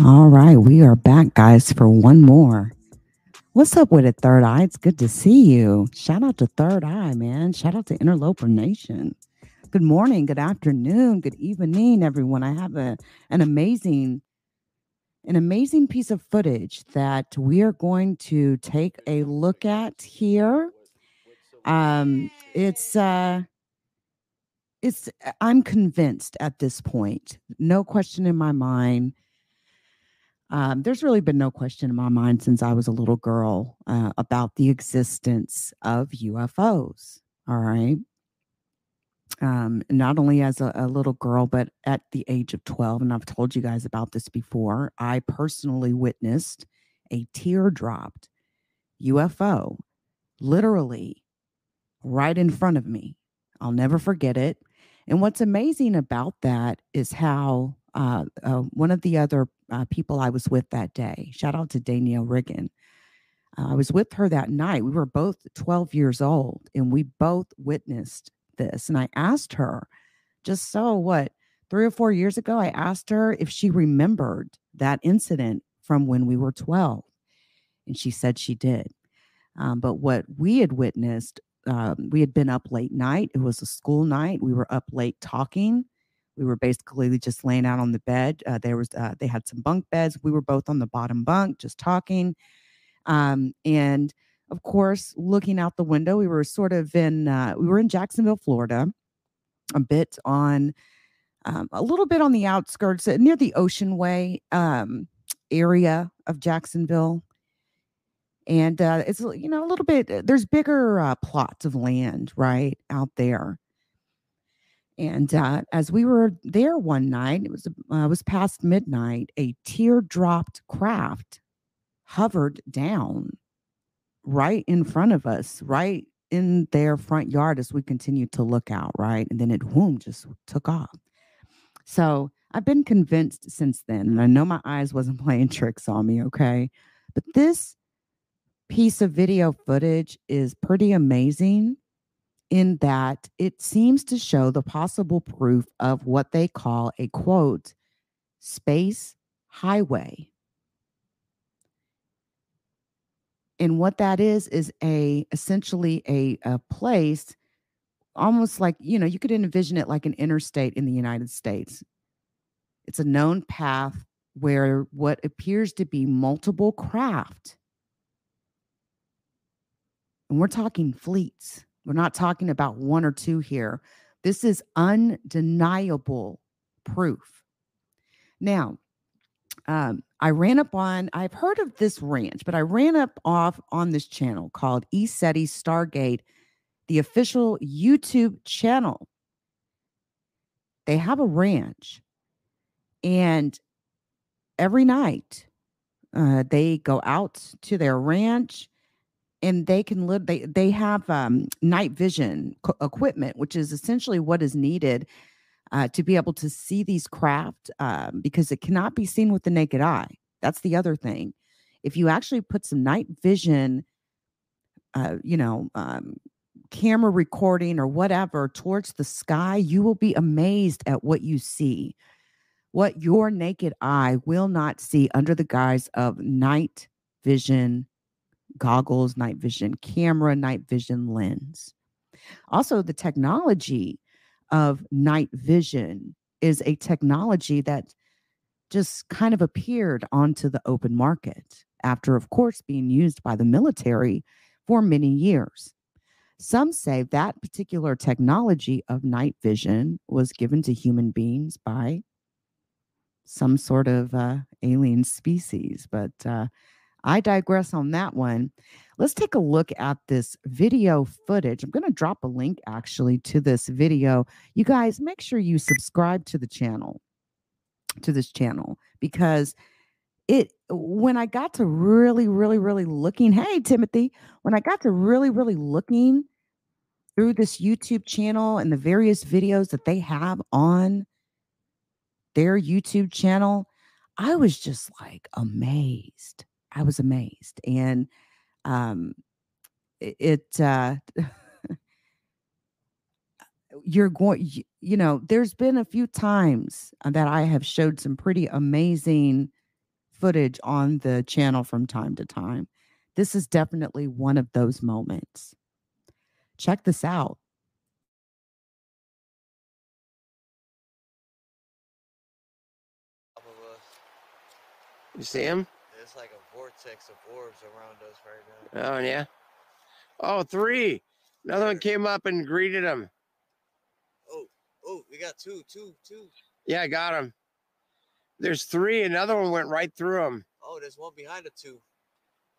All right, we are back, guys, for one more. What's up with it, Third Eye? It's good to see you. Shout out to Third Eye, man. Shout out to Interloper Nation. Good morning, good afternoon, good evening, everyone. I have an amazing piece of footage that we are going to take a look at here. I'm convinced at this point, no question in my mind. There's really been no question in my mind since I was a little girl about the existence of UFOs, all right? Not only as a little girl, but at the age of 12, and I've told you guys about this before, I personally witnessed a teardropped UFO literally right in front of me. I'll never forget it. And what's amazing about that is how one of the other people I was with that day, shout out to Danielle Riggin. I was with her that night. We were both 12 years old and we both witnessed this. And I asked her just 3 or 4 years ago, I asked her if she remembered that incident from when we were 12. And she said she did. But what we had witnessed, we had been up late night. It was a school night. We were up late talking. We were basically just laying out on the bed. They had some bunk beds. We were both on the bottom bunk, just talking. And of course, looking out the window, we were in Jacksonville, Florida, a little bit on the outskirts near the Oceanway area of Jacksonville. And it's, a little bit, there's bigger plots of land right out there. And as we were there one night, it was past midnight, a teardropped craft hovered down right in front of us, right in their front yard as we continued to look out, right? And then it, whoom, just took off. So I've been convinced since then, and I know my eyes wasn't playing tricks on me, okay? But this piece of video footage is pretty amazing in that it seems to show the possible proof of what they call a, quote, space highway. And what that is essentially a place almost like, you could envision it like an interstate in the United States. It's a known path where what appears to be multiple craft, and we're talking fleets. We're not talking about one or two here. This is undeniable proof. Now, I've heard of this ranch, but I ran up off on this channel called ECETI Stargate, the official YouTube channel. They have a ranch. And every night, they go out to their ranch. And they can live, they have night vision equipment, which is essentially what is needed to be able to see these craft because it cannot be seen with the naked eye. That's the other thing. If you actually put some night vision, camera recording or whatever towards the sky, you will be amazed at what you see. What your naked eye will not see under the guise of night vision goggles, night vision camera, night vision lens. Also, the technology of night vision is a technology that just kind of appeared onto the open market after, of course, being used by the military for many years. Some say that particular technology of night vision was given to human beings by some sort of alien species, but I digress on that one. Let's take a look at this video footage. I'm going to drop a link actually to this video. You guys, make sure you subscribe to this channel, because when I got to really, really, really looking, hey, Timothy, when I got to really, really looking through this YouTube channel and the various videos that they have on their YouTube channel, I was just like amazed. I was amazed, and there's been a few times that I have showed some pretty amazing footage on the channel from time to time. This is definitely one of those moments. Check this out. You see him? It's like a vortex of orbs around us right now. Oh, yeah. Oh, three. Another one came up and greeted him. Oh, we got two. Yeah, I got him. There's three. Another one went right through him. Oh, there's one behind the two.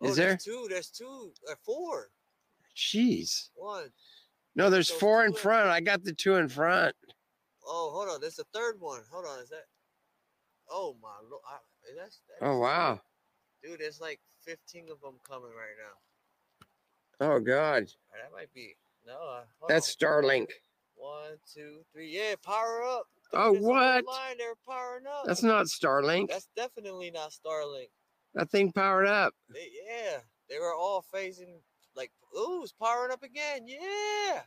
Oh, is there? There's two. Four. Jeez. One. No, there's four in front. I got the two in front. Oh, hold on. There's the third one. Hold on. Is that? Oh, my Lord. That's oh, wow. Dude, there's like 15 of them coming right now. Oh, God. That might be. No. That's Starlink. One, two, three. Yeah, power up. Oh, what? They're powering up. That's not Starlink. That's definitely not Starlink. That thing powered up. Yeah. They were all phasing like, ooh, it's powering up again. Yeah.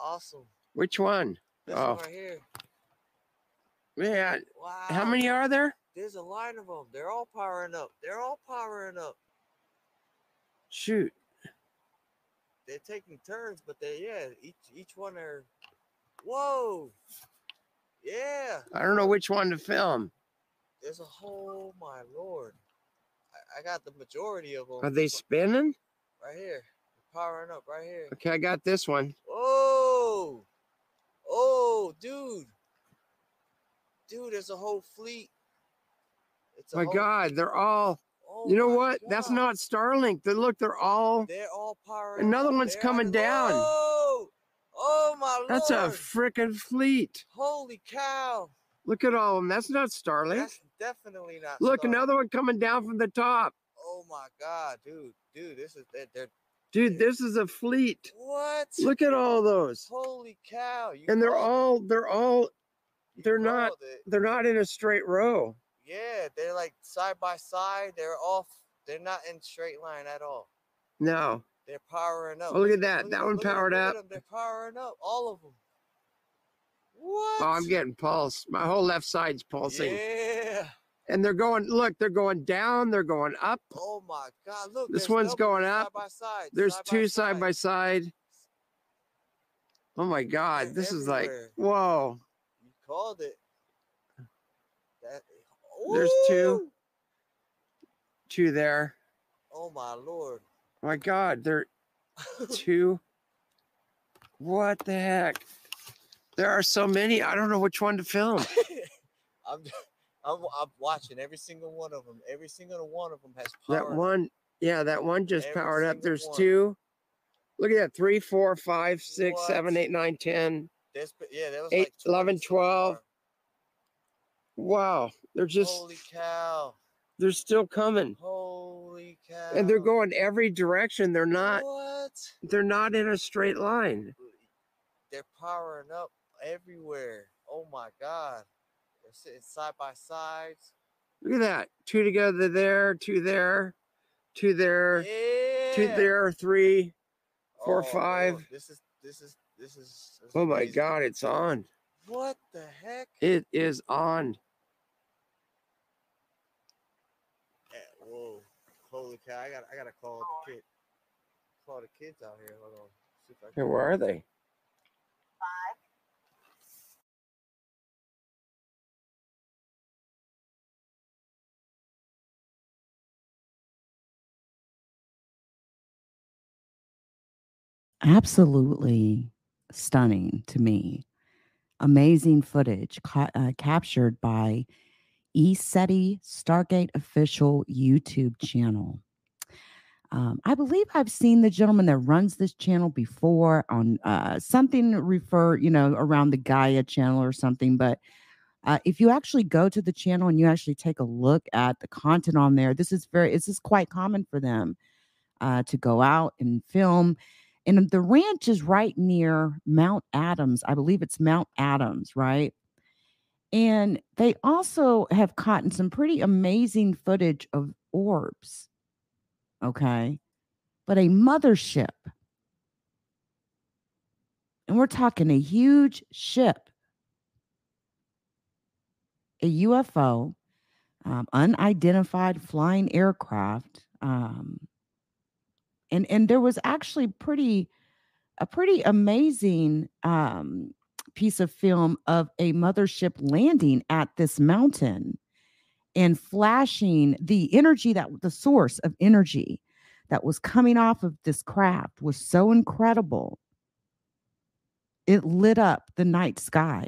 Awesome. Which one? This one right here. Man, wow. How many are there? There's a line of them. They're all powering up. Shoot. They're taking turns, but each one are. Whoa. Yeah. I don't know which one to film. There's a whole, my Lord. I got the majority of them. Are they spinning? Right here. They're powering up right here. Okay, I got this one. Whoa. Oh, dude. Dude, there's a whole fleet. My God, they're all. Oh, you know what? God. That's not Starlink. They're all. They're all powered. Another one's coming down. Oh my Lord! That's a freaking fleet. Holy cow! Look at all of them. That's not Starlink. That's definitely not. Look, Starlink. Another one coming down from the top. Oh my God, dude, this is they're. Dude, this is a fleet. What? Look at all those. Holy cow! And they're all. They're not in a straight row. Yeah, they're like side by side. They're off. They're not in straight line at all. No. They're powering up. Oh, look at that. That one powered up. They're powering up. All of them. What? Oh, I'm getting pulsed. My whole left side's pulsing. Yeah. And they're going. Look, they're going down. They're going up. Oh my God! Look. This one's going up. Side by side. There's two side by side. Oh my God! This is like whoa. Called it. There's two there. Oh my Lord! My God, there two. What the heck? There are so many. I don't know which one to film. I'm watching every single one of them. Every single one of them has power. That one just powered up. There's two. Look at that. 3, 4, 5, 6, 7, 8, 9, 10. Yeah, that was 8, like 11, 12. Wow, they're just. Holy cow! They're still coming. Holy cow! And they're going every direction. They're not. What? They're not in a straight line. They're powering up everywhere. Oh my God! They're sitting side by sides. Look at that. Two together there. Two there. Two there. Yeah. Two there. 3, 4, 5. Lord, this is. This is oh my God, it's on. What the heck? It is on. Yeah, whoa. Holy cow. I gotta call the kid. Call the kids out here. Hold on. See if I can. Where are they? 5. Absolutely. Stunning to me. Amazing footage captured by ECETI Stargate official YouTube channel. I believe I've seen the gentleman that runs this channel before on something referred, around the Gaia channel or something. But if you actually go to the channel and you actually take a look at the content on there, this is quite common for them to go out and film. And the ranch is right near Mount Adams. I believe it's Mount Adams, right? And they also have caught some pretty amazing footage of orbs, okay? But a mothership. And we're talking a huge ship. A UFO unidentified flying aircraft. And there was actually a pretty amazing piece of film of a mothership landing at this mountain and flashing the energy, that the source of energy that was coming off of this craft was so incredible. It lit up the night sky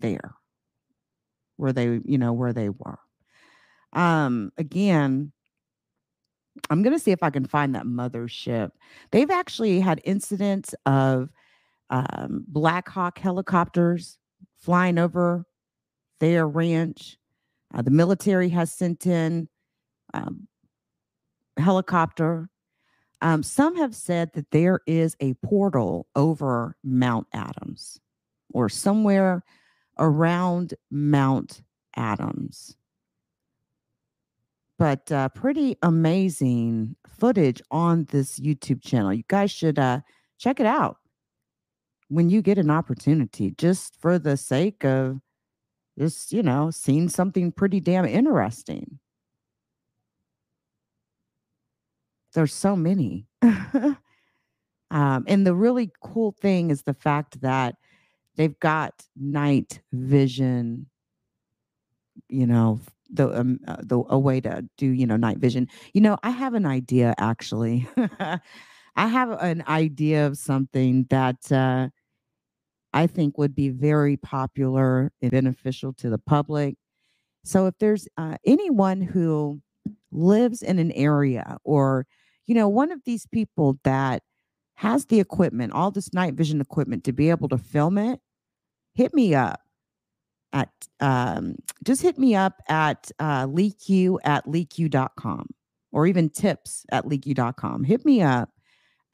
there where they were. Again, I'm going to see if I can find that mothership. They've actually had incidents of Black Hawk helicopters flying over their ranch. The military has sent in helicopter. Some have said that there is a portal over Mount Adams or somewhere around Mount Adams. But pretty amazing footage on this YouTube channel. You guys should check it out when you get an opportunity, just for the sake of just, seeing something pretty damn interesting. There's so many. And the really cool thing is the fact that they've got night vision, a way to do, night vision. I have an idea, actually. I have an idea of something that I think would be very popular and beneficial to the public. So if there's anyone who lives in an area or, one of these people that has the equipment, all this night vision equipment to be able to film it, hit me up. Just hit me up at LeakYou at LeakYou.com, or even tips at LeakYou.com. Hit me up.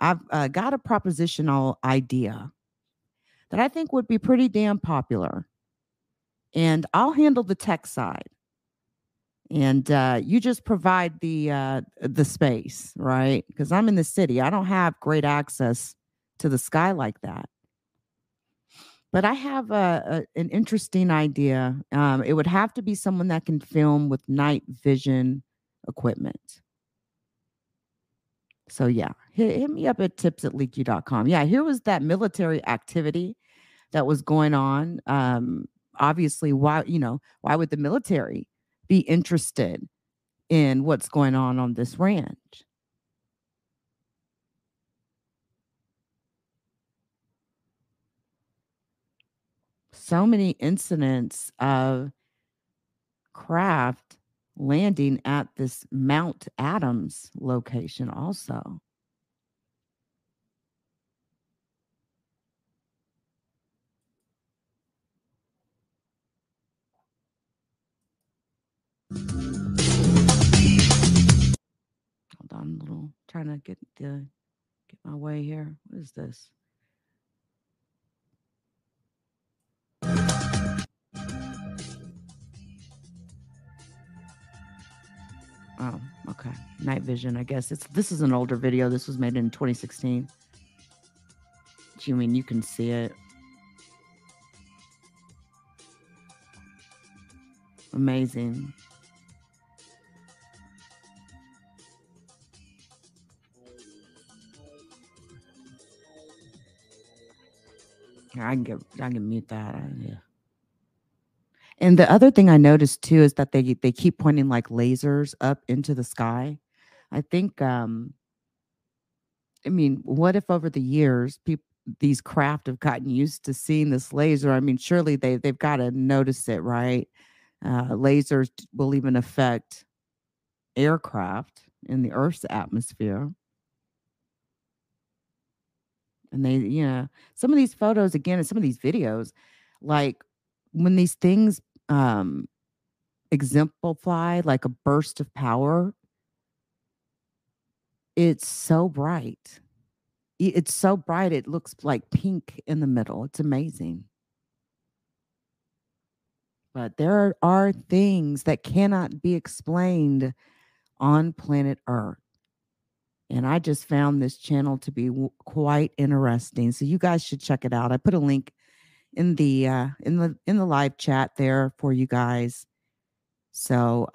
I've got a propositional idea that I think would be pretty damn popular. And I'll handle the tech side. And you just provide the space, right? Because I'm in the city. I don't have great access to the sky like that. But I have an interesting idea. It would have to be someone that can film with night vision equipment. So, yeah, hit me up at tips at LeakYou.com. Yeah, here was that military activity that was going on. Obviously, why would the military be interested in what's going on this ranch? So many incidents of craft landing at this Mount Adams location also. Hold on, trying to get my way here. What is this? Oh, okay. Night vision, I guess. This is an older video. This was made in 2016. Do you mean you can see it? Amazing. Yeah, I can mute that. Yeah. And the other thing I noticed, too, is that they keep pointing like lasers up into the sky. I think, what if over the years, these craft have gotten used to seeing this laser? I mean, surely they've got to notice it, right? Lasers will even affect aircraft in the Earth's atmosphere. And some of these photos, again, and some of these videos, like when these things exemplify like a burst of power, it's so bright it looks like pink in the middle. It's amazing. But there are things that cannot be explained on planet Earth, and I just found this channel to be quite interesting, so you guys should check it out. I put a link in the live chat there for you guys. So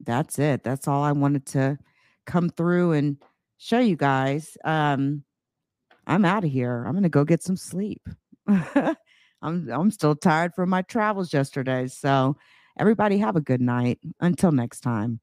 that's it. That's all I wanted to come through and show you guys. I'm out of here. I'm going to go get some sleep. I'm still tired from my travels yesterday. So everybody have a good night. Until next time.